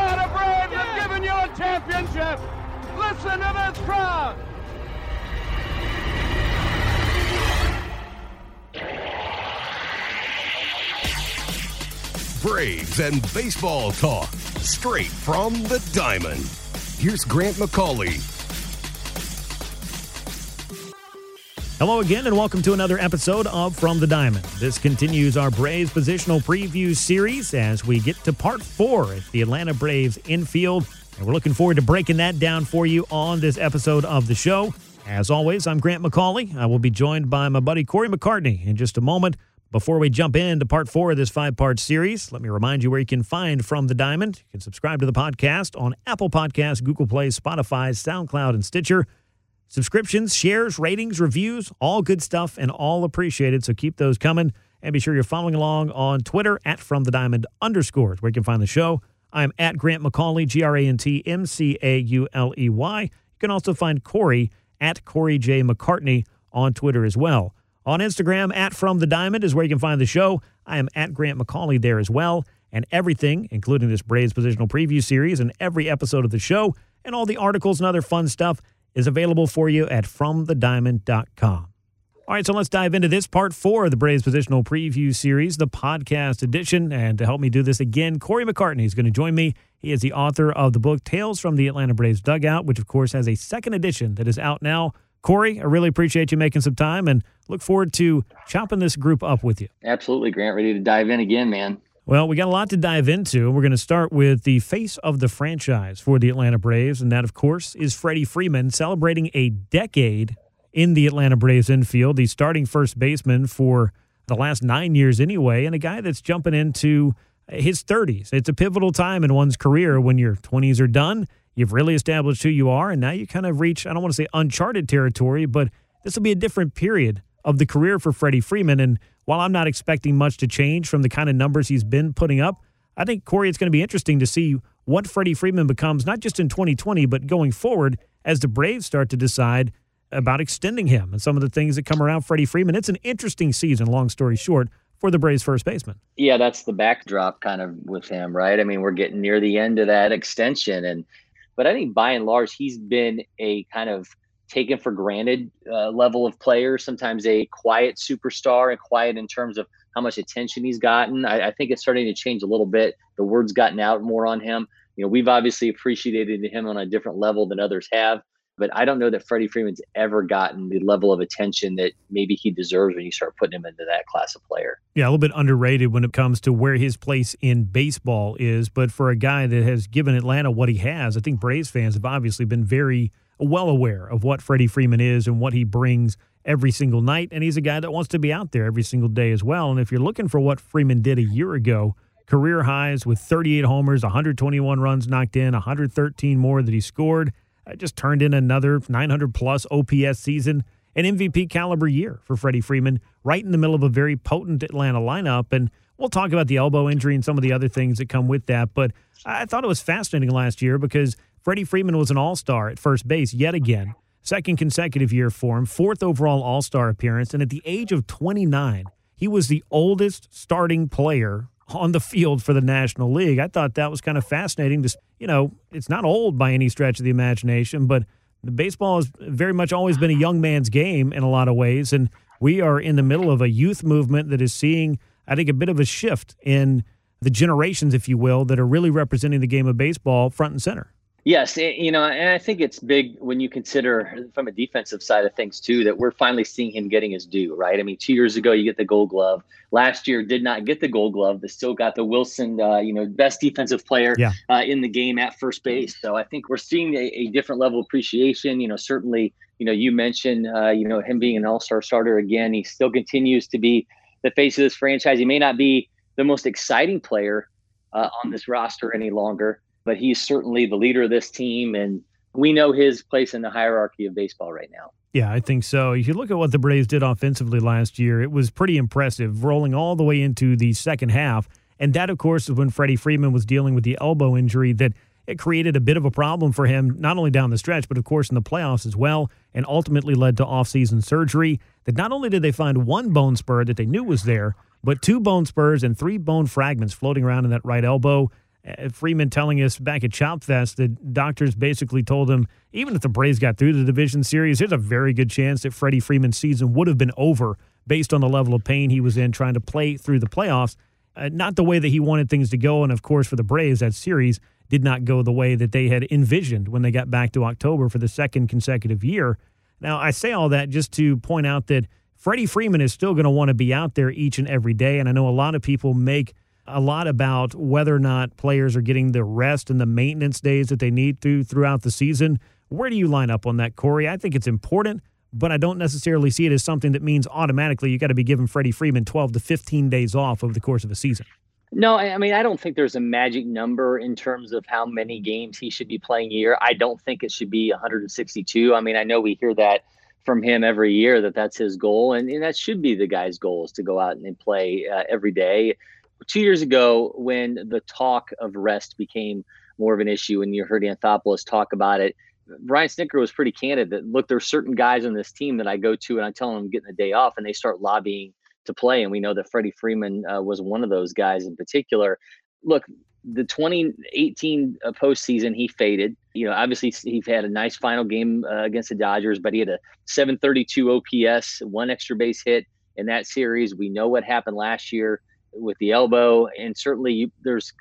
Atlanta Braves have given you a championship. Listen to this crowd. Braves and baseball talk straight from the diamond. Here's Grant McCauley. Hello again and welcome to another episode of From the Diamond. This continues our Braves positional preview series as we get to part 4 at the Atlanta Braves infield. And we're looking forward to breaking that down for you on this episode of the show. As always, I'm Grant McCauley. I will be joined by my buddy Corey McCartney in just a moment. Before we jump into part 4 of this 5-part series, let me remind you where you can find From the Diamond. You can subscribe to the podcast on Apple Podcasts, Google Play, Spotify, SoundCloud, and Stitcher. Subscriptions, shares, ratings, reviews, all good stuff and all appreciated. So keep those coming and be sure you're following along on Twitter at @FromTheDiamond_, where you can find the show. I'm at Grant McCauley, GrantMccauley. You can also find Corey at Corey J. McCartney on Twitter as well. On Instagram, at @FromTheDiamond is where you can find the show. I am at Grant McCauley there as well. And everything, including this Braves positional preview series and every episode of the show and all the articles and other fun stuff, is available for you at FromTheDiamond.com. All right, so let's dive into this part 4 of the Braves Positional Preview Series, the podcast edition. And to help me do this again, Corey McCartney is going to join me. He is the author of the book Tales from the Atlanta Braves Dugout, which, of course, has a second edition that is out now. Corey, I really appreciate you making some time and look forward to chopping this group up with you. Absolutely, Grant. Ready to dive in again, man. Well, we got a lot to dive into. We're going to start with the face of the franchise for the Atlanta Braves, and that, of course, is Freddie Freeman, celebrating a decade in the Atlanta Braves infield, the starting first baseman for the last 9 years anyway, and a guy that's jumping into his 30s. It's a pivotal time in one's career when your 20s are done. You've really established who you are, and now you kind of reach, I don't want to say uncharted territory, but this will be a different period of the career for Freddie Freeman, and while I'm not expecting much to change from the kind of numbers he's been putting up, I think, Corey, it's going to be interesting to see what Freddie Freeman becomes, not just in 2020, but going forward as the Braves start to decide about extending him and some of the things that come around Freddie Freeman. It's an interesting season, long story short, for the Braves first baseman. Yeah, that's the backdrop kind of with him, right? I mean, we're getting near the end of that extension. But I think by and large, he's been a kind of taken for granted level of player, sometimes a quiet superstar and quiet in terms of how much attention he's gotten. I think it's starting to change a little bit. The word's gotten out more on him. You know, we've obviously appreciated him on a different level than others have, but I don't know that Freddie Freeman's ever gotten the level of attention that maybe he deserves when you start putting him into that class of player. Yeah, a little bit underrated when it comes to where his place in baseball is, but for a guy that has given Atlanta what he has, I think Braves fans have obviously been very well aware of what Freddie Freeman is and what he brings every single night. And he's a guy that wants to be out there every single day as well. And if you're looking for what Freeman did a year ago, career highs with 38 homers, 121 runs knocked in, 113 more that he scored, just turned in another 900-plus OPS season, an MVP-caliber year for Freddie Freeman, right in the middle of a very potent Atlanta lineup. And we'll talk about the elbow injury and some of the other things that come with that. But I thought it was fascinating last year because Freddie Freeman was an all-star at first base yet again, second consecutive year for him, fourth overall all-star appearance, and at the age of 29, he was the oldest starting player on the field for the National League. I thought that was kind of fascinating. Just, you know, it's not old by any stretch of the imagination, but baseball has very much always been a young man's game in a lot of ways, and we are in the middle of a youth movement that is seeing, I think, a bit of a shift in the generations, if you will, that are really representing the game of baseball front and center. Yes, you know, and I think it's big when you consider from a defensive side of things, too, that we're finally seeing him getting his due, right? I mean, 2 years ago, you get the Gold Glove. Last year, did not get the Gold Glove, but still got the Wilson, best defensive player in the game at first base. So I think we're seeing a different level of appreciation. You know, certainly, you know, you mentioned, him being an all-star starter again. He still continues to be the face of this franchise. He may not be the most exciting player on this roster any longer. but he's certainly the leader of this team, and we know his place in the hierarchy of baseball right now. Yeah, I think so. If you look at what the Braves did offensively last year, it was pretty impressive, rolling all the way into the second half. And that, of course, is when Freddie Freeman was dealing with the elbow injury that it created a bit of a problem for him, not only down the stretch, but, of course, in the playoffs as well, and ultimately led to offseason surgery. That not only did they find one bone spur that they knew was there, but two bone spurs and three bone fragments floating around in that right elbow. Freeman telling us back at Chop Fest that doctors basically told him, even if the Braves got through the division series, there's a very good chance that Freddie Freeman's season would have been over based on the level of pain he was in trying to play through the playoffs. Not the way that he wanted things to go. And, of course, for the Braves, that series did not go the way that they had envisioned when they got back to October for the second consecutive year. Now, I say all that just to point out that Freddie Freeman is still going to want to be out there each and every day. And I know a lot of people make a lot about whether or not players are getting the rest and the maintenance days that they need to throughout the season. Where do you line up on that, Corey? I think it's important, but I don't necessarily see it as something that means automatically you got to be giving Freddie Freeman 12 to 15 days off over the course of a season. No, I mean, I don't think there's a magic number in terms of how many games he should be playing a year. I don't think it should be 162. I mean, I know we hear that from him every year, that that's his goal, and that should be the guy's goal, is to go out and play every day. 2 years ago, when the talk of rest became more of an issue and you heard Anthopoulos talk about it, Brian Snitker was pretty candid that, look, there's certain guys on this team that I go to and I tell them I'm getting a day off, and they start lobbying to play. And we know that Freddie Freeman was one of those guys in particular. Look, the 2018 postseason, he faded. You know, obviously he had a nice final game against the Dodgers, but he had a 732 OPS, one extra base hit in that series. We know what happened last year with the elbow. And certainly there's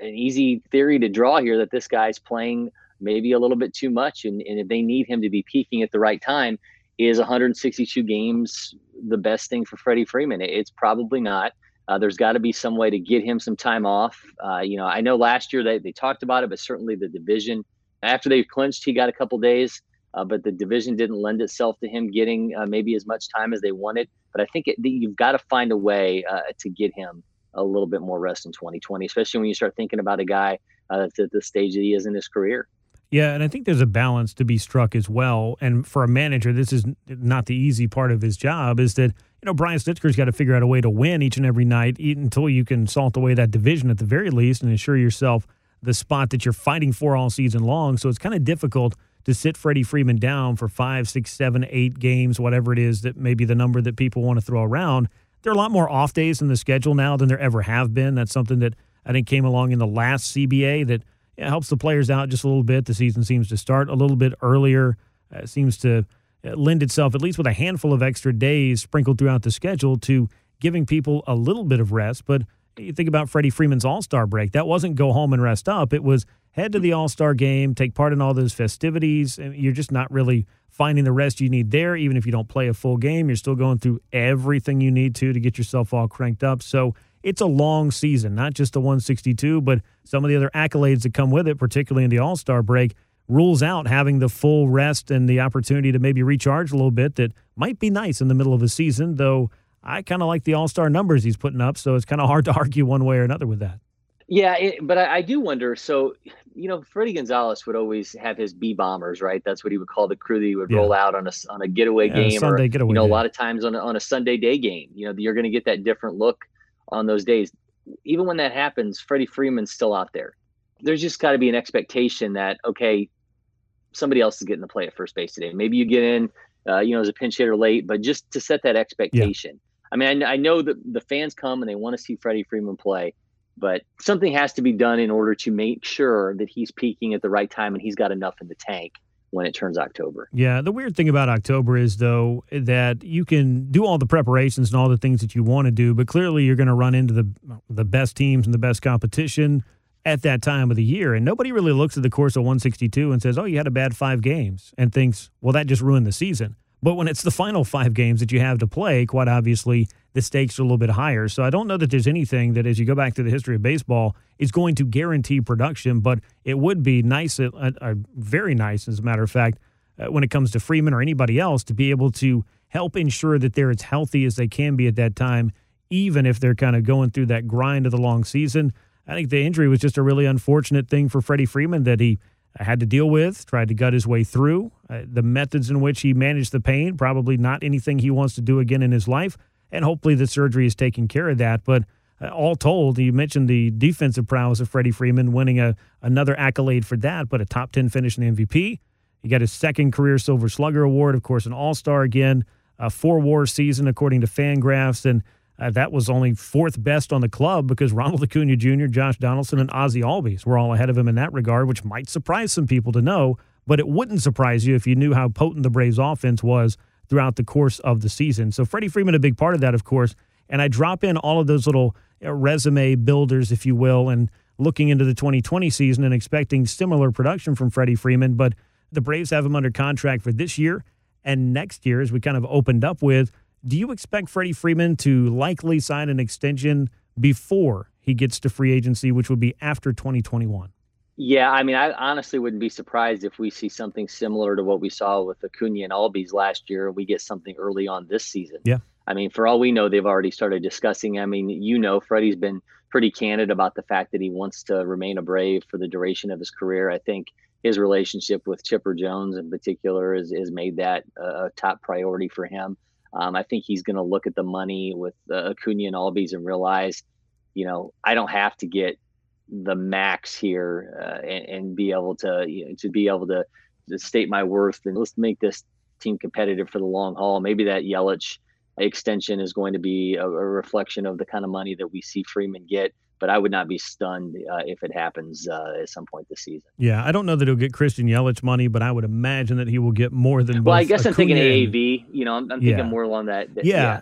an easy theory to draw here that this guy's playing maybe a little bit too much. And if they need him to be peaking at the right time, is 162 games the best thing for Freddie Freeman? It's probably not. There's got to be some way to get him some time off. You know, I know last year they talked about it, but certainly the division, after they clinched, he got a couple days, but the division didn't lend itself to him getting maybe as much time as they wanted. But I think you've got to find a way to get him a little bit more rest in 2020, especially when you start thinking about a guy that's at the stage that he is in his career. Yeah, and I think there's a balance to be struck as well. And for a manager, this is not the easy part of his job, is that, you know, Brian Snitker's got to figure out a way to win each and every night until you can salt away that division at the very least and ensure yourself the spot that you're fighting for all season long. So it's kind of difficult to sit Freddie Freeman down for 5, 6, 7, 8 games, whatever it is that maybe the number that people want to throw around. There are a lot more off days in the schedule now than there ever have been. That's something that I think came along in the last CBA that it helps the players out just a little bit. The season seems to start a little bit earlier. It seems to lend itself, at least with a handful of extra days sprinkled throughout the schedule, to giving people a little bit of rest. But you think about Freddie Freeman's All-Star break. That wasn't go home and rest up. It was head to the All-Star game, take part in all those festivities. You're just not really finding the rest you need there. Even if you don't play a full game, you're still going through everything you need to get yourself all cranked up. So it's a long season, not just the 162, but some of the other accolades that come with it, particularly in the All-Star break, rules out having the full rest and the opportunity to maybe recharge a little bit that might be nice in the middle of a season, though I kind of like the All-Star numbers he's putting up, so it's kind of hard to argue one way or another with that. Yeah, but I do wonder, so, you know, Freddie Gonzalez would always have his B-bombers, right? That's what he would call the crew that he would roll out on a getaway game. Sunday or, getaway, you know, a lot of times on a Sunday day game. You know, you're going to get that different look on those days. Even when that happens, Freddie Freeman's still out there. There's just got to be an expectation that, okay, somebody else is getting to play at first base today. Maybe you get in, you know, as a pinch hitter late, but just to set that expectation. Yeah. I mean, I know that the fans come and they want to see Freddie Freeman play, but something has to be done in order to make sure that he's peaking at the right time and he's got enough in the tank when it turns October. Yeah, the weird thing about October is, though, that you can do all the preparations and all the things that you want to do, but clearly you're going to run into the best teams and the best competition at that time of the year. And nobody really looks at the course of 162 and says, oh, you had a bad 5 games, and thinks, well, that just ruined the season. But when it's the final 5 games that you have to play, quite obviously the stakes are a little bit higher. So I don't know that there's anything that, as you go back to the history of baseball, is going to guarantee production, but it would be nice, very nice, as a matter of fact, when it comes to Freeman or anybody else, to be able to help ensure that they're as healthy as they can be at that time, even if they're kind of going through that grind of the long season. I think the injury was just a really unfortunate thing for Freddie Freeman that he had to deal with, tried to gut his way through. The methods in which he managed the pain, probably not anything he wants to do again in his life, and hopefully the surgery is taking care of that. But all told, you mentioned the defensive prowess of Freddie Freeman, winning another accolade for that, but a top 10 finish in the MVP. He got his second career Silver Slugger award, of course, an All-Star again, a 4-WAR season according to Fangraphs, and that was only fourth best on the club because Ronald Acuña Jr., Josh Donaldson, and Ozzie Albies were all ahead of him in that regard, which might surprise some people to know, but it wouldn't surprise you if you knew how potent the Braves' offense was throughout the course of the season. So Freddie Freeman, a big part of that, of course, and I drop in all of those little resume builders, if you will, and looking into the 2020 season and expecting similar production from Freddie Freeman, but the Braves have him under contract for this year and next year, as we kind of opened up with. Do you expect Freddie Freeman to likely sign an extension before he gets to free agency, which would be after 2021? Yeah, I mean, I honestly wouldn't be surprised if we see something similar to what we saw with Acuña and Albies last year, and we get something early on this season. Yeah. I mean, for all we know, they've already started discussing. I mean, you know, Freddie's been pretty candid about the fact that he wants to remain a Brave for the duration of his career. I think his relationship with Chipper Jones in particular has made that a top priority for him. I think he's going to look at the money with Acuña and Albies and realize, you know, I don't have to get the max here and be able to, you know, to be able to state my worth, and let's make this team competitive for the long haul. Maybe that Yelich extension is going to be a reflection of the kind of money that we see Freeman get. But I would not be stunned if it happens at some point this season. Yeah, I don't know that he'll get Christian Yelich money, but I would imagine that he will get more than. Well, I guess Acuña I'm thinking AAV. You know, I'm thinking more along that.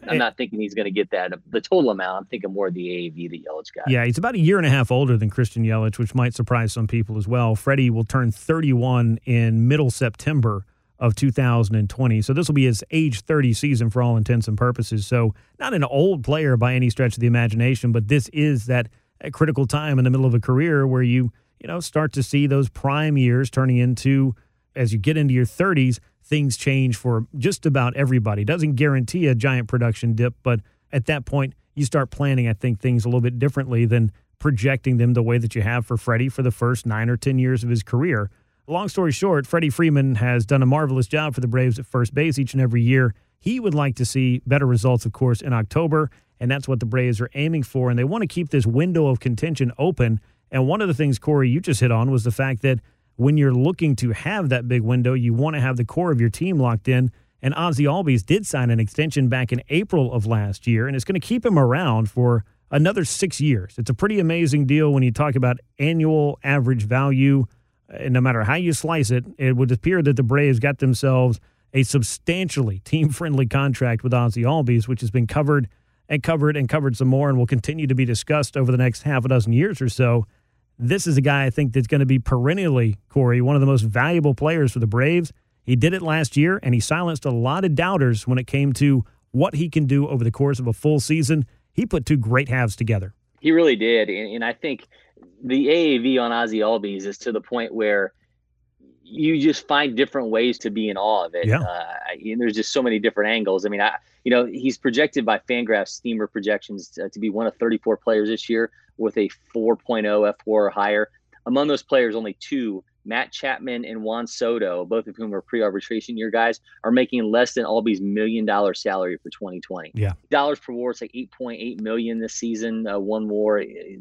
I'm not thinking he's going to get that the total amount. I'm thinking more of the AAV that Yelich got. Yeah, he's about a year and a half older than Christian Yelich, which might surprise some people as well. Freddie will turn 31 in middle September of 2020, so this will be his age 30 season for all intents and purposes. So not an old player by any stretch of the imagination, but this is that. A critical time in the middle of a career where you know, start to see those prime years turning into, as you get into your 30s, things change for just about everybody. Doesn't guarantee a giant production dip, but at that point, you start planning, I think, things a little bit differently than projecting them the way that you have for Freddie for the first 9 or 10 years of his career. Long story short, Freddie Freeman has done a marvelous job for the Braves at first base each and every year. He would like to see better results, of course, in October, and that's what the Braves are aiming for, and they want to keep this window of contention open. And one of the things, Corey, you just hit on was the fact that when you're looking to have that big window, you want to have the core of your team locked in, and Ozzie Albies did sign an extension back in April of last year, and it's going to keep him around for another 6 years. It's a pretty amazing deal when you talk about annual average value, and no matter how you slice it, it would appear that the Braves got themselves a substantially team-friendly contract with Ozzie Albies, which has been covered some more and will continue to be discussed over the next half a dozen years or so. This is a guy I think that's going to be perennially, Corey, one of the most valuable players for the Braves. He did it last year, and he silenced a lot of doubters when it came to what he can do over the course of a full season. He put two great halves together. He really did, and I think the AAV on Ozzie Albies is to the point where you just find different ways to be in awe of it. Yeah. And there's just so many different angles. I mean, he's projected by Fangraphs steamer projections to be one of 34 players this year with a 4.0 F4 or higher. Among those players, only two, Matt Chapman and Juan Soto, both of whom are pre-arbitration year guys, are making less than Albies' $1 million salary for 2020. Yeah. Dollars per WAR, it's like 8.8 million this season, one WAR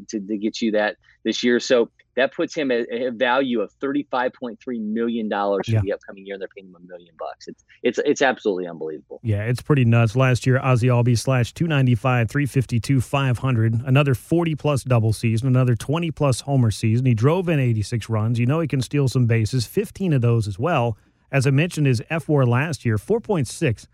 to get you that this year. So that puts him at a value of $35.3 million for the upcoming year, and they're paying him $1 million. It's absolutely unbelievable. Yeah, it's pretty nuts. Last year, Ozzie Albies / 295, 352, 500, another 40-plus double season, another 20-plus homer season. He drove in 86 runs. You know he can steal some bases, 15 of those as well. As I mentioned, his F4 last year, 4.6,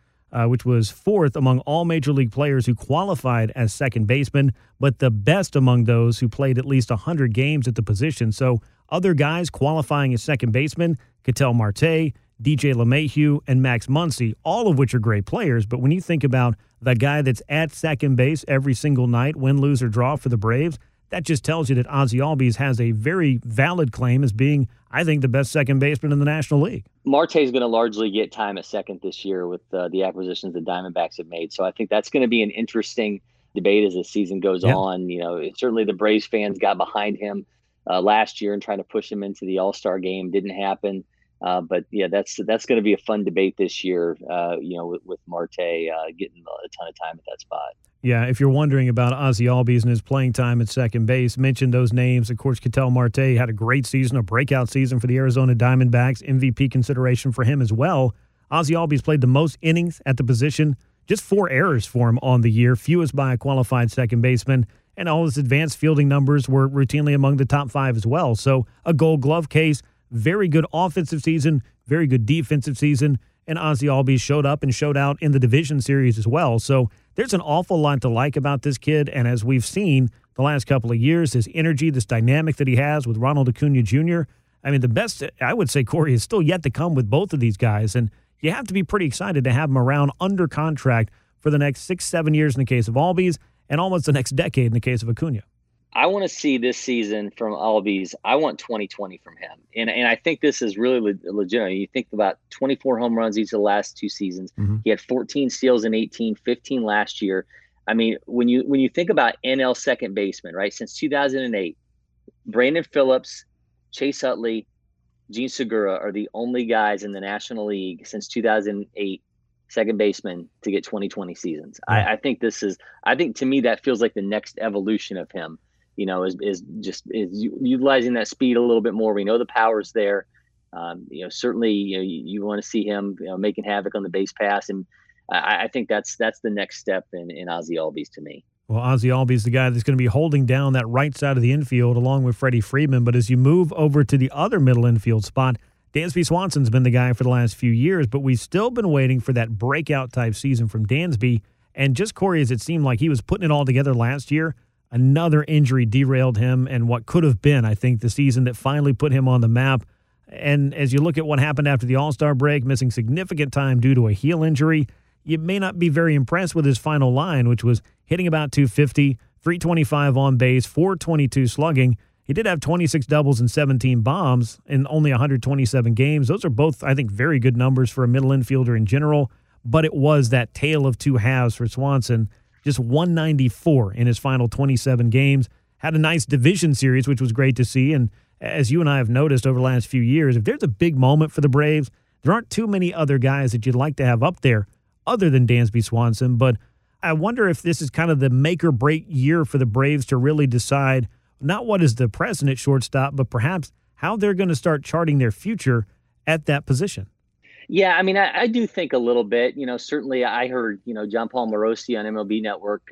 which was fourth among all Major League players who qualified as second baseman, but the best among those who played at least 100 games at the position. So other guys qualifying as second baseman, Ketel Marte, DJ LeMahieu, and Max Muncy, all of which are great players. But when you think about the guy that's at second base every single night, win, lose, or draw for the Braves, that just tells you that Ozzie Albies has a very valid claim as being, I think, the best second baseman in the National League. Marte's going to largely get time at second this year with the acquisitions the Diamondbacks have made. So I think that's going to be an interesting debate as the season goes on. You know, certainly the Braves fans got behind him last year and trying to push him into the All-Star game. Didn't happen. But yeah, that's going to be a fun debate this year, you know, with Marte getting a ton of time at that spot. Yeah, if you're wondering about Ozzie Albies and his playing time at second base, mentioned those names. Of course, Ketel Marte had a great season, a breakout season for the Arizona Diamondbacks, MVP consideration for him as well. Ozzie Albies played the most innings at the position, just 4 errors for him on the year, fewest by a qualified second baseman, and all his advanced fielding numbers were routinely among the top 5 as well. So a Gold Glove case, very good offensive season, very good defensive season, and Ozzie Albies showed up and showed out in the division series as well. So there's an awful lot to like about this kid, and as we've seen the last couple of years, his energy, this dynamic that he has with Ronald Acuña Jr., I mean, the best, I would say, Corey, is still yet to come with both of these guys, and you have to be pretty excited to have him around under contract for the next 6-7 years in the case of Albies and almost the next decade in the case of Acuña. I want to see this season from Albies. I want 2020 from him. And I think this is really legitimate. You think about 24 home runs each of the last 2 seasons. Mm-hmm. He had 14 steals in 18, 15 last year. I mean, when you think about NL second baseman, right, since 2008, Brandon Phillips, Chase Utley, Jean Segura are the only guys in the National League since 2008 second baseman to get 2020 seasons. Yeah. I think this is – I think to me that feels like the next evolution of him. You know, is utilizing that speed a little bit more. We know the power's there. You know, certainly, you know, you want to see him, you know, making havoc on the base pass, and I think that's the next step in Ozzie Albies to me. Well, Ozzie Albies, the guy that's going to be holding down that right side of the infield along with Freddie Freeman. But as you move over to the other middle infield spot, Dansby Swanson's been the guy for the last few years, but we've still been waiting for that breakout type season from Dansby. And just, Corey, as it seemed like he was putting it all together last year, another injury derailed him and what could have been, I think, the season that finally put him on the map. And as you look at what happened after the All-Star break, missing significant time due to a heel injury, you may not be very impressed with his final line, which was hitting about 250, 325 on base, 422 slugging. He did have 26 doubles and 17 bombs in only 127 games. Those are both, I think, very good numbers for a middle infielder in general, but it was that tale of two halves for Swanson. Just 194 in his final 27 games. Had a nice division series, which was great to see. And as you and I have noticed over the last few years, if there's a big moment for the Braves, there aren't too many other guys that you'd like to have up there other than Dansby Swanson. But I wonder if this is kind of the make or break year for the Braves to really decide not what is the present at shortstop, but perhaps how they're going to start charting their future at that position. Yeah, I mean, I do think a little bit, you know, certainly I heard, you know, John Paul Morosi on MLB Network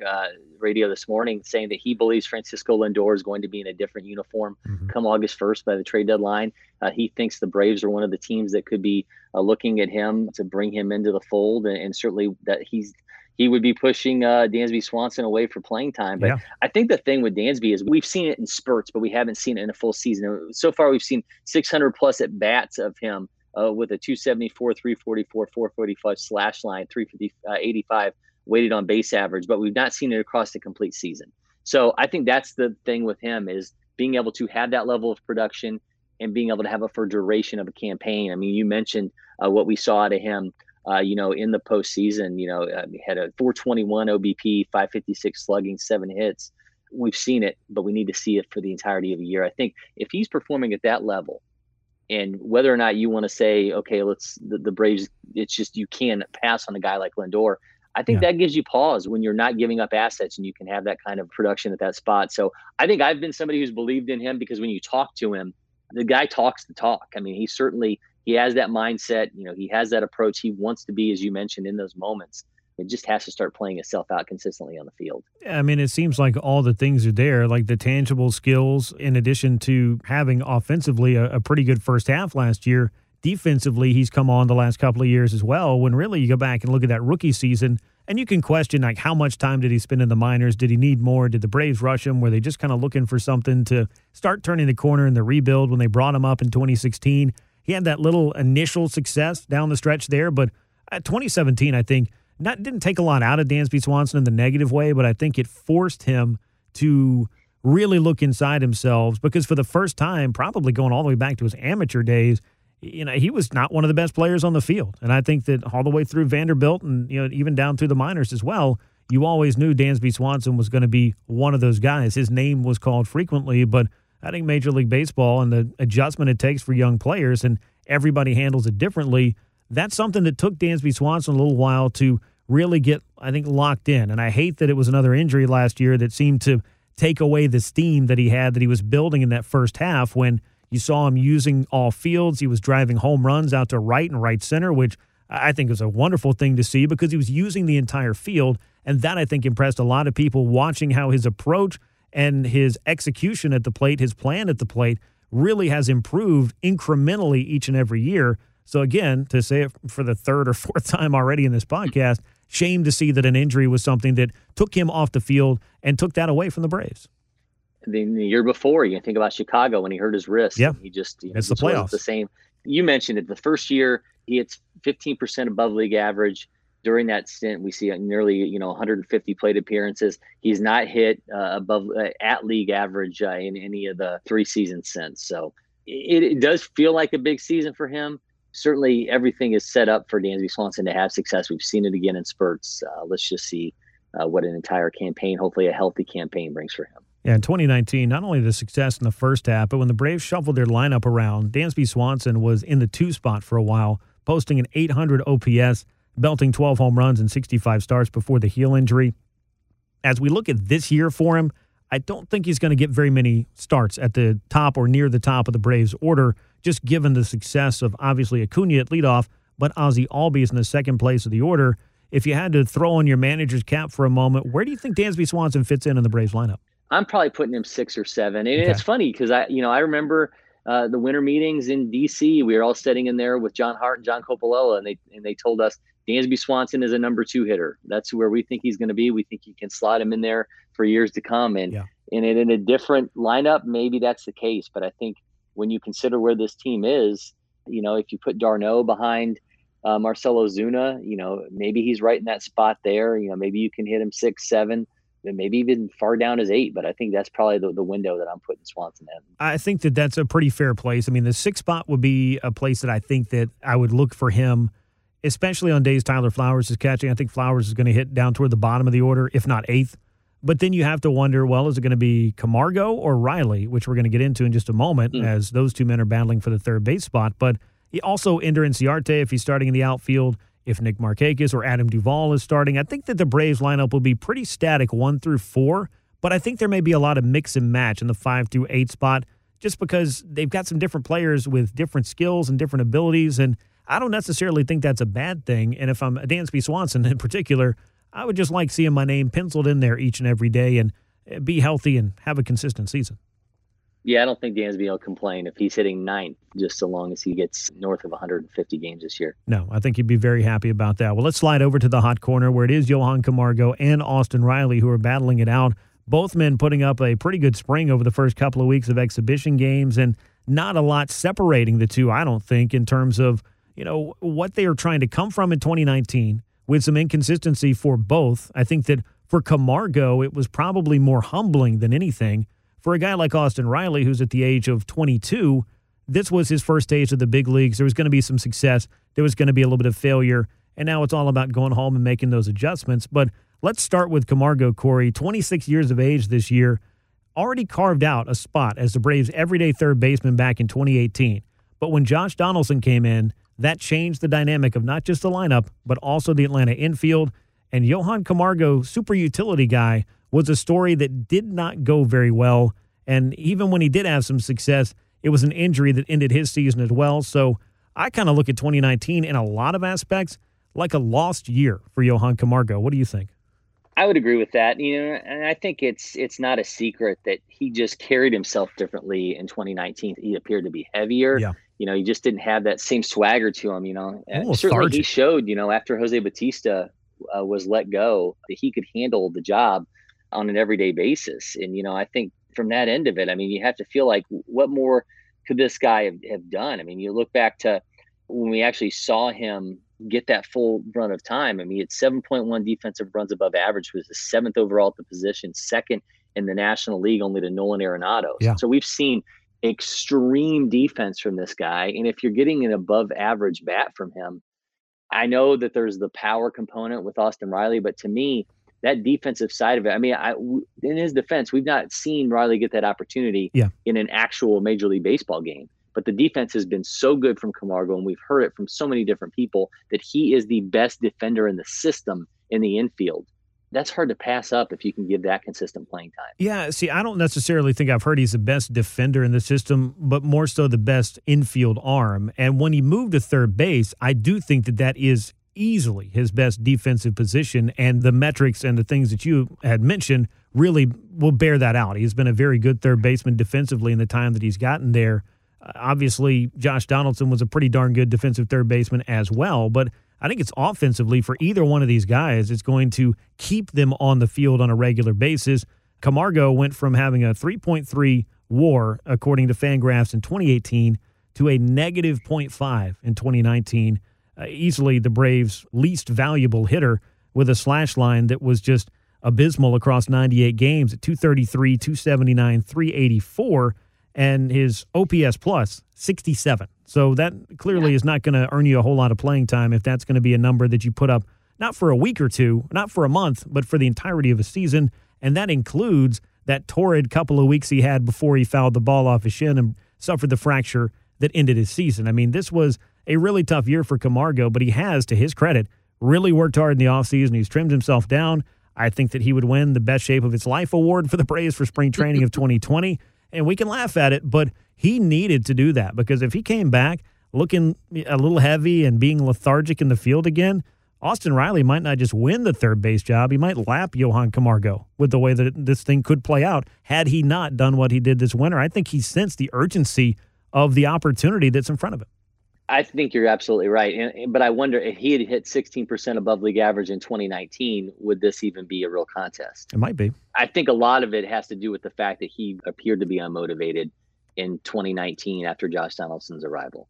radio this morning saying that he believes Francisco Lindor is going to be in a different uniform come August 1st by the trade deadline. He thinks the Braves are one of the teams that could be looking at him to bring him into the fold, and certainly that he would be pushing Dansby Swanson away for playing time. But yeah. I think the thing with Dansby is we've seen it in spurts, but we haven't seen it in a full season. So far, we've seen 600-plus at-bats of him. With a 274, 344, 445 slash line, 385 weighted on base average, but we've not seen it across the complete season. So I think that's the thing with him is being able to have that level of production and being able to have it for duration of a campaign. I mean, you mentioned what we saw out of him, you know, in the postseason. You know, he had a 421 OBP, 556 slugging, 7 hits. We've seen it, but we need to see it for the entirety of the year. I think if he's performing at that level, and whether or not you want to say, okay, let's the Braves, it's just you can't pass on a guy like Lindor. I think that gives you pause when you're not giving up assets and you can have that kind of production at that spot. So I think I've been somebody who's believed in him because when you talk to him, the guy talks the talk. I mean, he has that mindset. You know, he has that approach. He wants to be, as you mentioned, in those moments. It just has to start playing itself out consistently on the field. I mean, it seems like all the things are there, like the tangible skills, in addition to having offensively a pretty good first half last year. Defensively, he's come on the last couple of years as well, when really you go back and look at that rookie season, and you can question, like, how much time did he spend in the minors? Did he need more? Did the Braves rush him? Were they just kind of looking for something to start turning the corner in the rebuild when they brought him up in 2016? He had that little initial success down the stretch there, but at 2017, I think, didn't take a lot out of Dansby Swanson in the negative way, but I think it forced him to really look inside himself because for the first time, probably going all the way back to his amateur days, you know, he was not one of the best players on the field. And I think that all the way through Vanderbilt and, you know, even down through the minors as well, you always knew Dansby Swanson was going to be one of those guys. His name was called frequently, but I think Major League Baseball and the adjustment it takes for young players, and everybody handles it differently, that's something that took Dansby Swanson a little while to really get, I think, locked in. And I hate that it was another injury last year that seemed to take away the steam that he had, that he was building in that first half when you saw him using all fields. He was driving home runs out to right and right center, which I think was a wonderful thing to see because he was using the entire field. And that, I think, impressed a lot of people watching how his approach and his execution at the plate, his plan at the plate, really has improved incrementally each and every year. So again, to say it for the third or fourth time already in this podcast, shame to see that an injury was something that took him off the field and took that away from the Braves. Then the year before, you think about Chicago when he hurt his wrist. Yeah, he just, you know, it's the playoffs. The same. You mentioned it. The first year he hits 15% above league average. During that stint, we see nearly 150 plate appearances. He's not hit above league average in any of the three seasons since. So it does feel like a big season for him. Certainly, everything is set up for Dansby Swanson to have success. We've seen it again in spurts. Let's just see what an entire campaign, hopefully a healthy campaign, brings for him. Yeah, in 2019, not only the success in the first half, but when the Braves shuffled their lineup around, Dansby Swanson was in the 2 spot for a while, posting an 800 OPS. Belting 12 home runs and 65 starts before the heel injury. As we look at this year for him, I don't think he's going to get very many starts at the top or near the top of the Braves order, just given the success of obviously Acuña at leadoff, but Ozzie Albies in the second place of the order. If you had to throw on your manager's cap for a moment, where do you think Dansby Swanson fits in the Braves lineup? I'm probably putting him 6 or 7. And it's funny because I remember the winter meetings in D.C. We were all sitting in there with John Hart and John Coppola, and they told us, Dansby Swanson is a number 2 hitter. That's where we think he's going to be. We think you can slot him in there for years to come. And in a different lineup, maybe that's the case. But I think when you consider where this team is, if you put d'Arnaud behind Marcell Ozuna, maybe he's right in that spot there. Maybe you can hit him 6, 7, and maybe even far down as 8. But I think that's probably the window that I'm putting Swanson in. I think that that's a pretty fair place. I mean, the 6 spot would be a place that I think that I would look for him, especially on days Tyler Flowers is catching. I think Flowers is going to hit down toward the bottom of the order, if not 8th. But then you have to wonder, well, is it going to be Camargo or Riley, which we're going to get into in just a moment, as those two men are battling for the third base spot. But also Ender Inciarte, if he's starting in the outfield, if Nick Markakis or Adam Duvall is starting. I think that the Braves lineup will be pretty static 1 through 4, but I think there may be a lot of mix and match in the 5 through 8 spot just because they've got some different players with different skills and different abilities, and I don't necessarily think that's a bad thing. And if I'm Dansby Swanson in particular, I would just like seeing my name penciled in there each and every day and be healthy and have a consistent season. Yeah, I don't think Dansby will complain if he's hitting 9th, just so long as he gets north of 150 games this year. No, I think he'd be very happy about that. Well, let's slide over to the hot corner where it is Johan Camargo and Austin Riley who are battling it out. Both men putting up a pretty good spring over the first couple of weeks of exhibition games, and not a lot separating the two, I don't think, in terms of what they are trying to come from in 2019 with some inconsistency for both. I think that for Camargo, it was probably more humbling than anything. For a guy like Austin Riley, who's at the age of 22, this was his first taste of the big leagues. There was going to be some success. There was going to be a little bit of failure. And now it's all about going home and making those adjustments. But let's start with Camargo, Corey, 26 years of age this year, already carved out a spot as the Braves' everyday third baseman back in 2018. But when Josh Donaldson came in, that changed the dynamic of not just the lineup, but also the Atlanta infield. And Johan Camargo, super utility guy, was a story that did not go very well. And even when he did have some success, it was an injury that ended his season as well. So I kind of look at 2019 in a lot of aspects like a lost year for Johan Camargo. What do you think? I would agree with that. And I think it's not a secret that he just carried himself differently in 2019. He appeared to be heavier. Yeah. He just didn't have that same swagger to him, And certainly he showed, after Jose Bautista was let go, that he could handle the job on an everyday basis. And, I think from that end of it, you have to feel like what more could this guy have done? You look back to when we actually saw him get that full run of time. He had 7.1 defensive runs above average, was the 7th overall at the position, 2nd in the National League, only to Nolan Arenado. Yeah. So we've seen extreme defense from this guy. And if you're getting an above average bat from him, I know that there's the power component with Austin Riley, but to me, that defensive side of it, I mean, in his defense, we've not seen Riley get that opportunity in an actual Major League Baseball game. But the defense has been so good from Camargo, and we've heard it from so many different people, that he is the best defender in the system in the infield. That's hard to pass up if you can give that consistent playing time. Yeah, see, I don't necessarily think I've heard he's the best defender in the system, but more so the best infield arm. And when he moved to third base, I do think that that is easily his best defensive position, and the metrics and the things that you had mentioned really will bear that out. He's been a very good third baseman defensively in the time that he's gotten there. Obviously, Josh Donaldson was a pretty darn good defensive third baseman as well, but I think it's offensively for either one of these guys, it's going to keep them on the field on a regular basis. Camargo went from having a 3.3 WAR, according to Fangraphs, in 2018 to a negative 0.5 in 2019. Easily the Braves' least valuable hitter, with a slash line that was just abysmal across 98 games at 233, 279, 384, and his OPS plus 67. So that clearly is not going to earn you a whole lot of playing time if that's going to be a number that you put up, not for a week or two, not for a month, but for the entirety of a season. And that includes that torrid couple of weeks he had before he fouled the ball off his shin and suffered the fracture that ended his season. I mean, this was a really tough year for Camargo, but he has, to his credit, really worked hard in the offseason. He's trimmed himself down. I think that he would win the Best Shape of His Life award for the Braves for spring training of 2020. And we can laugh at it, but he needed to do that, because if he came back looking a little heavy and being lethargic in the field again, Austin Riley might not just win the third base job. He might lap Johan Camargo with the way that this thing could play out had he not done what he did this winter. I think he sensed the urgency of the opportunity that's in front of him. I think you're absolutely right. But I wonder if he had hit 16% above league average in 2019, would this even be a real contest? It might be. I think a lot of it has to do with the fact that he appeared to be unmotivated in 2019 after Josh Donaldson's arrival.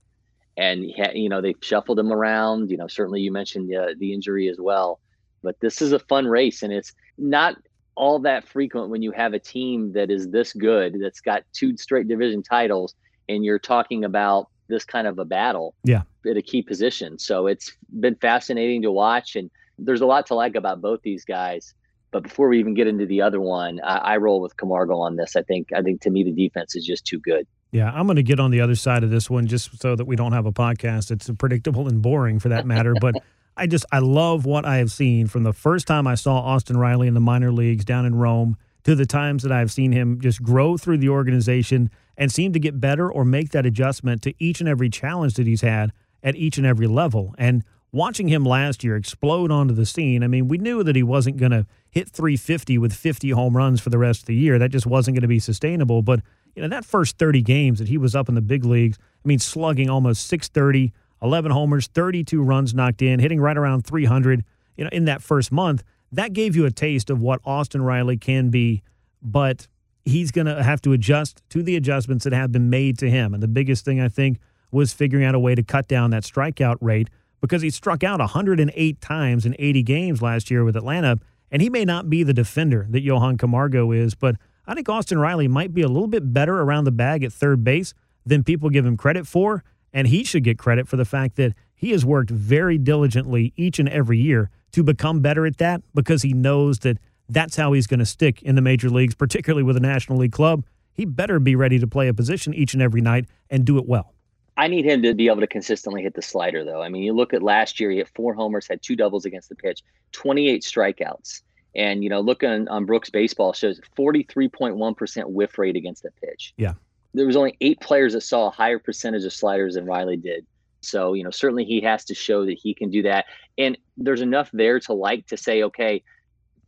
And, you know, they shuffled him around. You know, certainly you mentioned the injury as well. But this is a fun race, and it's not all that frequent when you have a team that is this good, that's got two straight division titles, and you're talking about this kind of a battle at a key position. So it's been fascinating to watch, and there's a lot to like about both these guys. But before we even get into the other one, I roll with Camargo on this. I think to me, the defense is just too good. Yeah, I'm going to get on the other side of this one just so that we don't have a podcast. It's predictable and boring for that matter. But I love what I have seen from the first time I saw Austin Riley in the minor leagues down in Rome to the times that I've seen him just grow through the organization and seem to get better or make that adjustment to each and every challenge that he's had at each and every level. And watching him last year explode onto the scene, I mean, we knew that he wasn't going to hit 350 with 50 home runs for the rest of the year. That just wasn't going to be sustainable. But, you know, that first 30 games that he was up in the big leagues, I mean, slugging almost 630, 11 homers, 32 runs knocked in, hitting right around 300, you know, in that first month, that gave you a taste of what Austin Riley can be. But he's going to have to adjust to the adjustments that have been made to him. And the biggest thing, I think, was figuring out a way to cut down that strikeout rate, because he struck out 108 times in 80 games last year with Atlanta, and he may not be the defender that Johan Camargo is, but I think Austin Riley might be a little bit better around the bag at third base than people give him credit for, and he should get credit for the fact that he has worked very diligently each and every year to become better at that, because he knows that that's how he's going to stick in the major leagues, particularly with a National League club. He better be ready to play a position each and every night and do it well. I need him to be able to consistently hit the slider, though. I mean, you look at last year, he hit 4 homers, had 2 doubles against the pitch, 28 strikeouts. And, you know, look on Brooks Baseball, shows 43.1% whiff rate against the pitch. Yeah. There was only 8 players that saw a higher percentage of sliders than Riley did. So, you know, certainly he has to show that he can do that. And there's enough there to like to say, okay,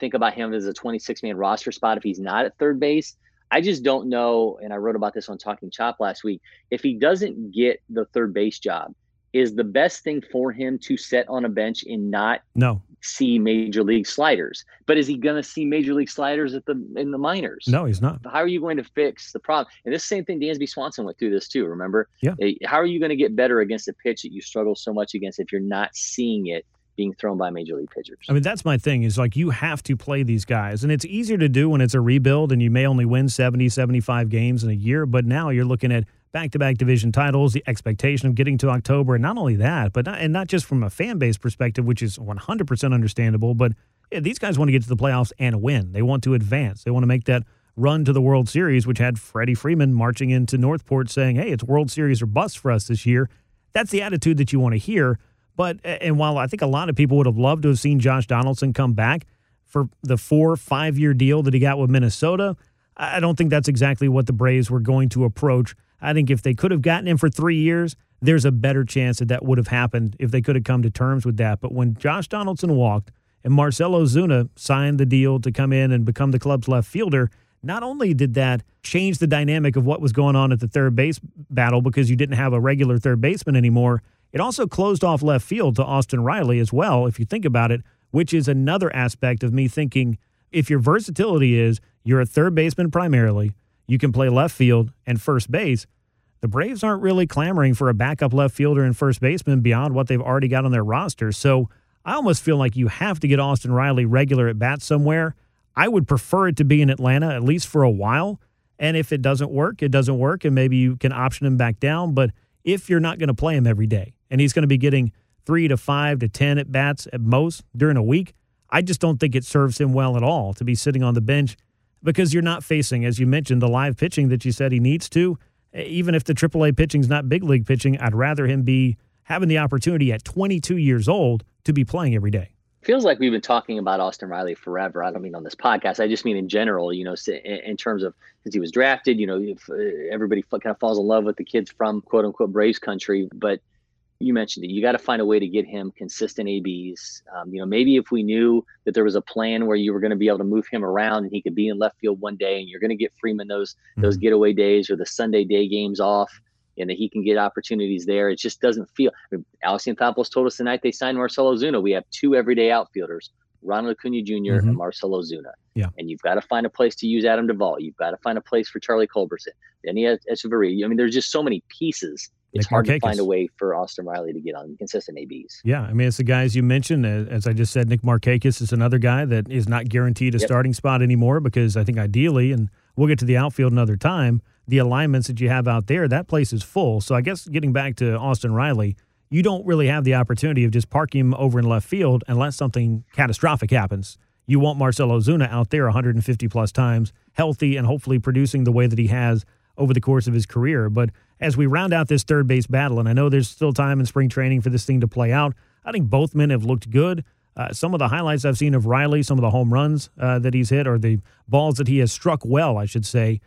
think about him as a 26-man roster spot if he's not at third base. I just don't know, and I wrote about this on Talking Chop last week, if he doesn't get the third base job, is the best thing for him to sit on a bench and not see Major League sliders? But is he going to see Major League sliders in the minors? No, he's not. How are you going to fix the problem? And this same thing, Dansby Swanson went through this too, remember? Yeah. How are you going to get better against a pitch that you struggle so much against if you're not seeing it being thrown by major league pitchers? I mean, that's my thing, is like, you have to play these guys, and it's easier to do when it's a rebuild and you may only win 70-75 games in a year. But now you're looking at back-to-back division titles, the expectation of getting to October, and not only that, but not just from a fan base perspective, which is 100% understandable, but these guys want to get to the playoffs and win. They want to advance. They want to make that run to the World Series, which had Freddie Freeman marching into Northport saying, hey, it's World Series or bust for us this year. That's the attitude that you want to hear. But and while I think a lot of people would have loved to have seen Josh Donaldson come back for the 4-5-year deal that he got with Minnesota, I don't think that's exactly what the Braves were going to approach. I think if they could have gotten him for 3 years, there's a better chance that that would have happened if they could have come to terms with that. But when Josh Donaldson walked and Marcell Ozuna signed the deal to come in and become the club's left fielder, not only did that change the dynamic of what was going on at the third base battle because you didn't have a regular third baseman anymore, it also closed off left field to Austin Riley as well, if you think about it, which is another aspect of me thinking if your versatility is you're a third baseman primarily, you can play left field and first base, the Braves aren't really clamoring for a backup left fielder and first baseman beyond what they've already got on their roster. So I almost feel like you have to get Austin Riley regular at bat somewhere. I would prefer it to be in Atlanta, at least for a while. And if it doesn't work, it doesn't work, and maybe you can option him back down. But if you're not going to play him every day, and he's going to be getting 3 to 5 to 10 at-bats at most during a week, I just don't think it serves him well at all to be sitting on the bench because you're not facing, as you mentioned, the live pitching that you said he needs to. Even if the AAA pitching's not big league pitching, I'd rather him be having the opportunity at 22 years old to be playing every day. Feels like we've been talking about Austin Riley forever. I don't mean on this podcast. I just mean in general, you know, in terms of since he was drafted, you know, if everybody kind of falls in love with the kids from quote unquote Braves country. But you mentioned it. You got to find a way to get him consistent ABs. You know, maybe if we knew that there was a plan where you were going to be able to move him around and he could be in left field one day and you're going to get Freeman those getaway days or the Sunday day games off and that he can get opportunities there. It just doesn't feel Alex Anthopoulos told us tonight they signed Marcell Ozuna. We have two everyday outfielders, Ronald Acuña Jr. and Marcell Ozuna. Yeah. And you've got to find a place to use Adam Duvall. You've got to find a place for Charlie Culberson. Danny Echevarria. I mean, there's just so many pieces. It's hard to find a way for Austin Riley to get on consistent ABs. Yeah, I mean, it's the guys you mentioned. As I just said, Nick Markakis is another guy that is not guaranteed a starting spot anymore because I think ideally, and we'll get to the outfield another time, the alignments that you have out there, that place is full. So I guess getting back to Austin Riley, you don't really have the opportunity of just parking him over in left field unless something catastrophic happens. You want Marcell Ozuna out there 150-plus times, healthy and hopefully producing the way that he has over the course of his career. But as we round out this third base battle, and I know there's still time in spring training for this thing to play out, I think both men have looked good. Some of the highlights I've seen of Riley, some of the home runs that he's hit, or the balls that he has struck well, I should say,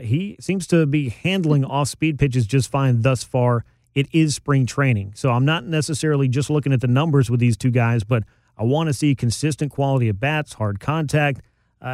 he seems to be handling off-speed pitches just fine thus far. It is spring training. So I'm not necessarily just looking at the numbers with these two guys, but I want to see consistent quality at bats, hard contact.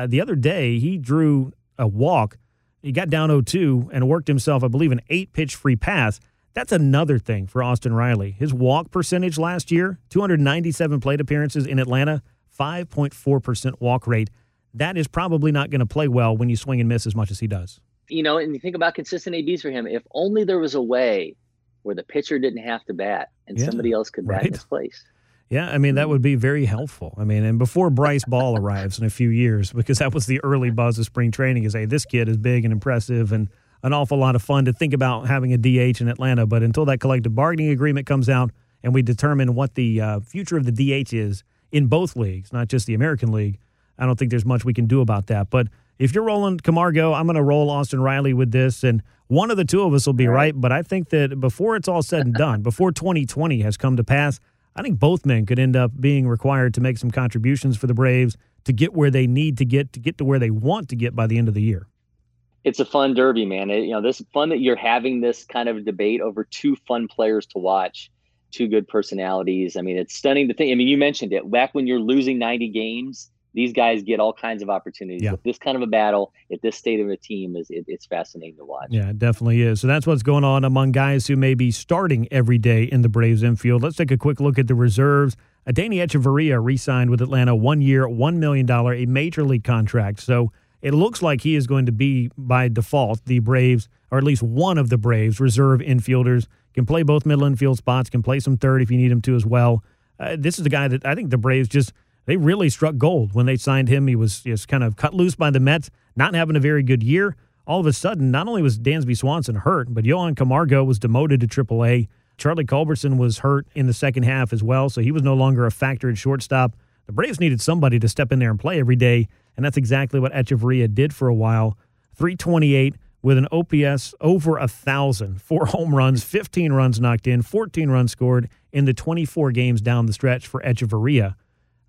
The other day, he drew a walk. He got down 0-2 and worked himself, I believe, an 8-pitch free pass. That's another thing for Austin Riley. His walk percentage last year, 297 plate appearances in Atlanta, 5.4% walk rate. That is probably not going to play well when you swing and miss as much as he does. You know, and you think about consistent ABs for him. If only there was a way where the pitcher didn't have to bat and somebody else could bat in his place. Yeah, I mean, that would be very helpful. I mean, and before Bryce Ball arrives in a few years, because that was the early buzz of spring training is, hey, this kid is big and impressive and an awful lot of fun to think about having a DH in Atlanta. But until that collective bargaining agreement comes out and we determine what the future of the DH is in both leagues, not just the American League, I don't think there's much we can do about that. But if you're rolling Camargo, I'm going to roll Austin Riley with this, and one of the two of us will be right. But I think that before it's all said and done, before 2020 has come to pass, I think both men could end up being required to make some contributions for the Braves to get where they need to get to where they want to get by the end of the year. It's a fun derby, man. It, you know, this fun that you're having this kind of debate over two fun players to watch, two good personalities. I mean, it's stunning to think. I mean, you mentioned it. Back when you're losing 90 games, these guys get all kinds of opportunities. Yeah. With this kind of a battle, at this state of a team, it's fascinating to watch. Yeah, it definitely is. So that's what's going on among guys who may be starting every day in the Braves infield. Let's take a quick look at the reserves. Danny Echevarria re-signed with Atlanta 1 year, $1 million, a major league contract. So it looks like he is going to be, by default, the Braves, or at least one of the Braves, reserve infielders. Can play both middle infield spots, can play some third if you need him to as well. This is the guy that I think the Braves just... They really struck gold when they signed him. He was just kind of cut loose by the Mets, not having a very good year. all of a sudden, not only was Dansby Swanson hurt, but Johan Camargo was demoted to AAA. Charlie Culberson was hurt in the second half as well, so he was no longer a factor at shortstop. The Braves needed somebody to step in there and play every day, and that's exactly what Echevarria did for a while. 328 with an OPS over 1,000, 4 home runs, 15 runs knocked in, 14 runs scored in the 24 games down the stretch for Echevarria.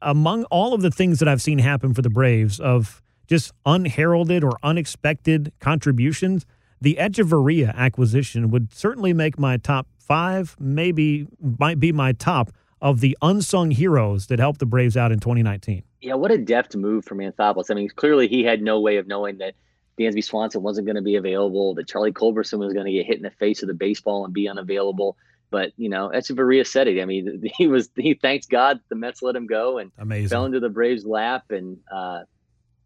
Among all of the things that I've seen happen for the Braves of just unheralded or unexpected contributions, the Echevarria acquisition would certainly make my top 5, maybe might be my top of the unsung heroes that helped the Braves out in 2019. Yeah, what a deft move from Anthopoulos. I mean, clearly he had no way of knowing that Dansby Swanson wasn't going to be available, that Charlie Culberson was going to get hit in the face of the baseball and be unavailable. But, you know, Echevarria said it. I mean, he thanks God the Mets let him go and fell into the Braves' lap, and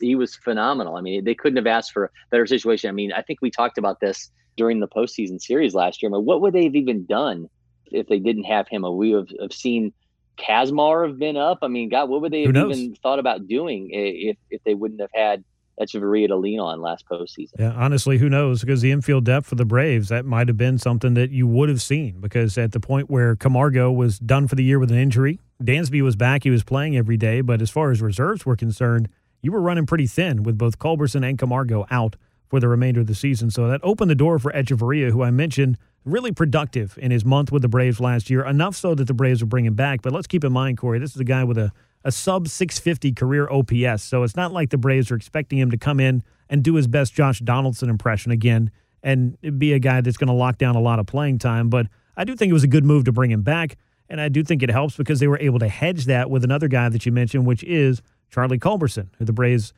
he was phenomenal. I mean, they couldn't have asked for a better situation. I mean, I think we talked about this during the postseason series last year. I mean, what would they have even done if they didn't have him? We would have seen Kasmars have been up. I mean, God, what would they have even thought about doing if they wouldn't have had Echevarria to lean on last postseason? Yeah, honestly, who knows? Because the infield depth for the Braves, that might have been something that you would have seen, because at the point where Camargo was done for the year with an injury, Dansby was back, he was playing every day, but as far as reserves were concerned, you were running pretty thin with both Culberson and Camargo out for the remainder of the season. So that opened the door for Echevarria, who I mentioned, really productive in his month with the Braves last year, enough so that the Braves would bring him back. But let's keep in mind, Corey, this is a guy with a sub-650 career OPS, so it's not like the Braves are expecting him to come in and do his best Josh Donaldson impression again and be a guy that's going to lock down a lot of playing time. But I do think it was a good move to bring him back, and I do think it helps because they were able to hedge that with another guy that you mentioned, which is Charlie Culberson, who the Braves,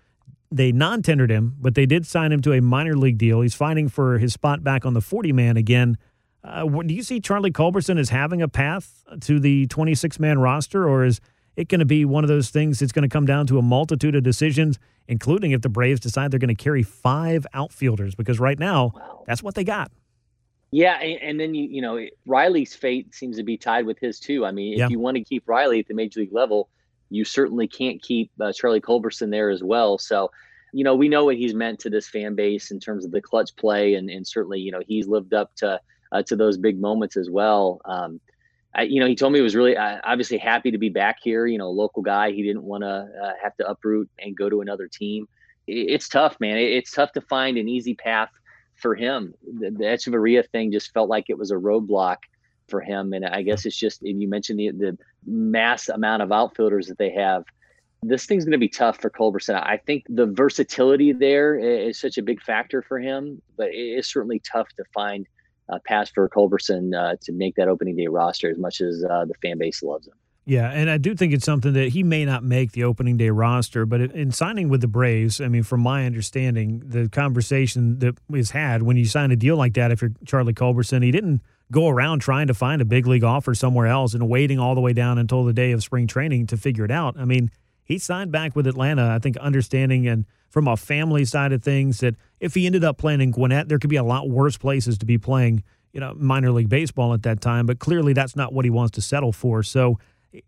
they non-tendered him, but they did sign him to a minor league deal. He's fighting for his spot back on the 40-man again. Do you see Charlie Culberson as having a path to the 26-man roster, or is it going to be one of those things that's going to come down to a multitude of decisions, including if the Braves decide they're going to carry 5 outfielders, because right now, that's what they got. Yeah, and then, you know, Riley's fate seems to be tied with his too. I mean, if you want to keep Riley at the major league level, you certainly can't keep Charlie Culberson there as well. So, you know, we know what he's meant to this fan base in terms of the clutch play, and certainly, you know, he's lived up to those big moments as well. He told me he was really obviously happy to be back here, you know, local guy. He didn't want to have to uproot and go to another team. It's tough, man. It's tough to find an easy path for him. The Echevarria thing just felt like it was a roadblock for him. And I guess it's just, and you mentioned the mass amount of outfielders that they have. This thing's going to be tough for Culberson. I think the versatility there is such a big factor for him, but it's certainly tough to find pass for Culberson to make that opening day roster as much as the fan base loves him. Yeah, and I do think it's something that he may not make the opening day roster, but in signing with the Braves, I mean, from my understanding, the conversation that is had when you sign a deal like that, if you're Charlie Culberson, he didn't go around trying to find a big league offer somewhere else and waiting all the way down until the day of spring training to figure it out. I mean, he signed back with Atlanta, I think, understanding and from a family side of things that if he ended up playing in Gwinnett, there could be a lot worse places to be playing, you know, minor league baseball at that time. But clearly that's not what he wants to settle for. So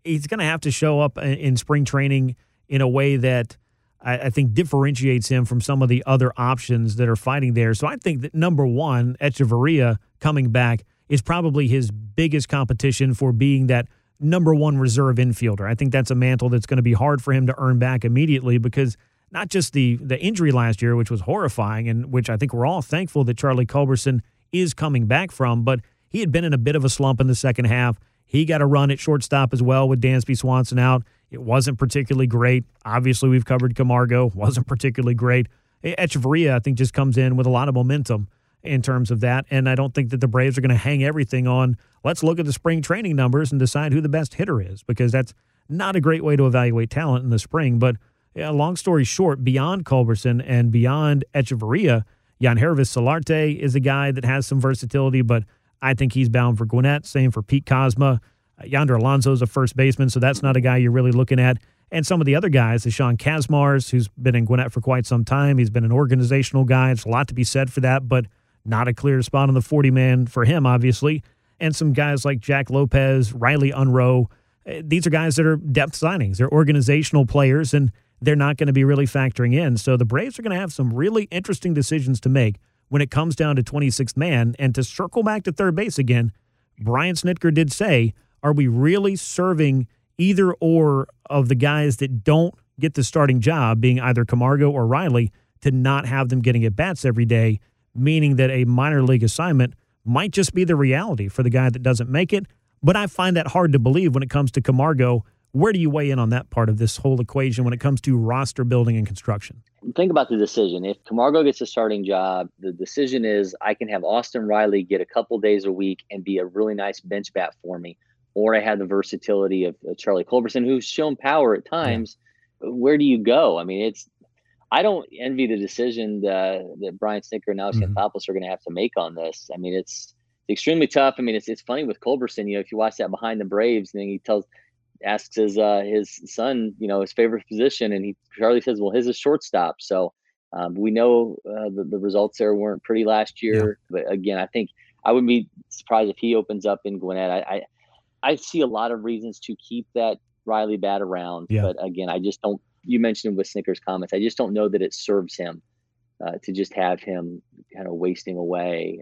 he's going to have to show up in spring training in a way that I think differentiates him from some of the other options that are fighting there. So I think that, number one, Echevarria coming back is probably his biggest competition for being that number one reserve infielder. I think that's a mantle that's going to be hard for him to earn back immediately, because not just the injury last year, which was horrifying and which I think we're all thankful that Charlie Culberson is coming back from, but he had been in a bit of a slump in the second half. He got a run at shortstop as well with Dansby Swanson out. It wasn't particularly great. Obviously, we've covered Camargo. Wasn't particularly great. Echevarria, I think, just comes in with a lot of momentum in terms of that, and I don't think that the Braves are going to hang everything on, let's look at the spring training numbers and decide who the best hitter is, because that's not a great way to evaluate talent in the spring. But yeah, long story short, beyond Culberson and beyond Echevarria, Jan Hervis Solarte is a guy that has some versatility, but I think he's bound for Gwinnett. Same for Pete Kosma. Yonder Alonso's a first baseman, so that's not a guy you're really looking at. And some of the other guys, the Sean Kasmars, who's been in Gwinnett for quite some time. He's been an organizational guy. It's a lot to be said for that, but not a clear spot on the 40-man for him, obviously. And some guys like Jack Lopez, Riley Unroe. These are guys that are depth signings. They're organizational players, and they're not going to be really factoring in. So the Braves are going to have some really interesting decisions to make when it comes down to 26th man. And to circle back to third base again, Brian Snitker did say, are we really serving either or of the guys that don't get the starting job, being either Camargo or Riley, to not have them getting at-bats every day, meaning that a minor league assignment might just be the reality for the guy that doesn't make it. But I find that hard to believe when it comes to Camargo. Where do you weigh in on that part of this whole equation when it comes to roster building and construction? Think about the decision. If Camargo gets a starting job, the decision is I can have Austin Riley get a couple days a week and be a really nice bench bat for me, or I have the versatility of Charlie Culberson, who's shown power at times. Yeah. Where do you go? I mean, I don't envy the decision that Brian Snitker and Alex Anthopoulos are going to have to make on this. I mean, it's extremely tough. I mean, it's funny with Culberson, you know, if you watch that Behind the Braves, and then he asks his son, you know, his favorite position, and Charlie says, well, his is shortstop. So we know the results there weren't pretty last year. Yeah. But again, I think I would be surprised if he opens up in Gwinnett. I see a lot of reasons to keep that Riley bat around. Yeah. But again, I just don't, you mentioned with Snicker's comments, I just don't know that it serves him to just have him kind of wasting away,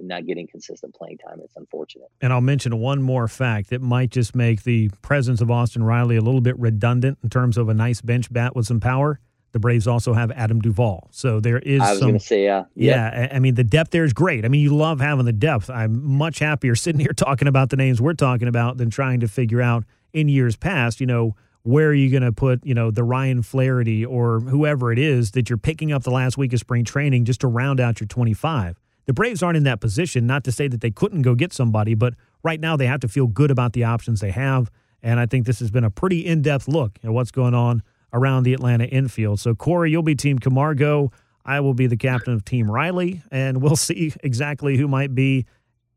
not getting consistent playing time. It's unfortunate. And I'll mention one more fact that might just make the presence of Austin Riley a little bit redundant in terms of a nice bench bat with some power. The Braves also have Adam Duvall. So there is I was going to say, yeah. I mean, the depth there is great. I mean, you love having the depth. I'm much happier sitting here talking about the names we're talking about than trying to figure out in years past, you know, where are you going to put, you know, the Ryan Flaherty or whoever it is that you're picking up the last week of spring training just to round out your 25. The Braves aren't in that position, not to say that they couldn't go get somebody, but right now they have to feel good about the options they have. And I think this has been a pretty in-depth look at what's going on around the Atlanta infield. So, Corey, you'll be Team Camargo. I will be the captain of Team Riley, and we'll see exactly who might be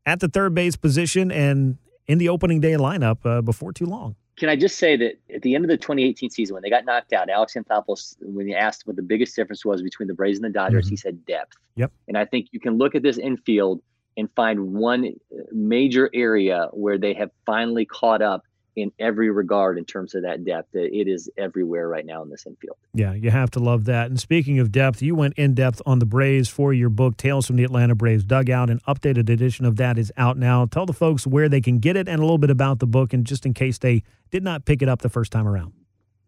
at the third base position and in the opening day lineup before too long. Can I just say that at the end of the 2018 season, when they got knocked out, Alex Anthopoulos, when he asked what the biggest difference was between the Braves and the Dodgers, he said depth. Yep. And I think you can look at this infield and find one major area where they have finally caught up in every regard in terms of that depth. It is everywhere right now in this infield. Yeah, you have to love that. And speaking of depth, you went in depth on the Braves for your book, Tales from the Atlanta Braves Dugout. An updated edition of that is out now. Tell the folks where they can get it and a little bit about the book, and just in case they did not pick it up the first time around.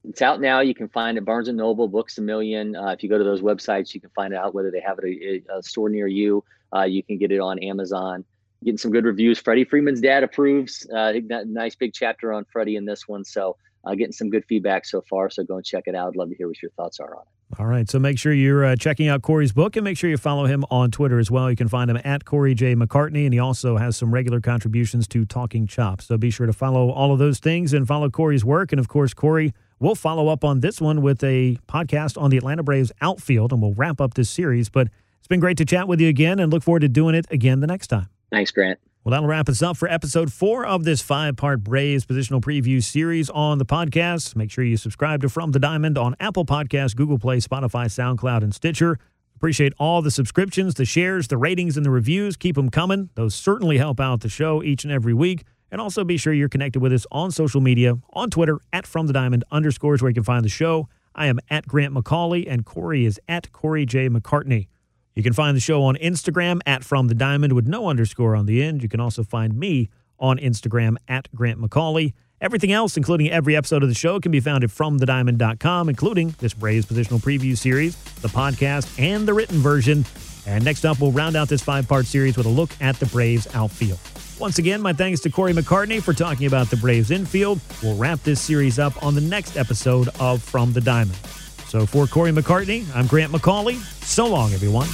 It's out now. You can find it at Barnes & Noble, Books A Million. If you go to those websites, you can find out whether they have it at a store near you. You can get it on Amazon. Getting some good reviews. Freddie Freeman's dad approves. Nice big chapter on Freddie in this one. So getting some good feedback so far. So go and check it out. I'd love to hear what your thoughts are on it. All right. So make sure you're checking out Corey's book, and make sure you follow him on Twitter as well. You can find him at Corey J. McCartney, and he also has some regular contributions to Talking Chops. So be sure to follow all of those things and follow Corey's work. And, of course, Corey, we'll follow up on this one with a podcast on the Atlanta Braves outfield, and we'll wrap up this series. But it's been great to chat with you again, and look forward to doing it again the next time. Thanks, Grant. Well, that'll wrap us up for episode 4 of this 5-part Braves positional preview series on the podcast. Make sure you subscribe to From the Diamond on Apple Podcasts, Google Play, Spotify, SoundCloud, and Stitcher. Appreciate all the subscriptions, the shares, the ratings, and the reviews. Keep them coming. Those certainly help out the show each and every week. And also be sure you're connected with us on social media, on Twitter, at FromTheDiamond_, where you can find the show. I am at Grant McCauley, and Corey is at Corey J. McCartney. You can find the show on Instagram at From the Diamond with no underscore on the end. You can also find me on Instagram at Grant McCauley. Everything else, including every episode of the show, can be found at FromTheDiamond.com, including this Braves positional preview series, the podcast, and the written version. And next up, we'll round out this 5-part series with a look at the Braves outfield. Once again, my thanks to Corey McCartney for talking about the Braves infield. We'll wrap this series up on the next episode of From the Diamond. So for Corey McCartney, I'm Grant McCauley. So long, everyone.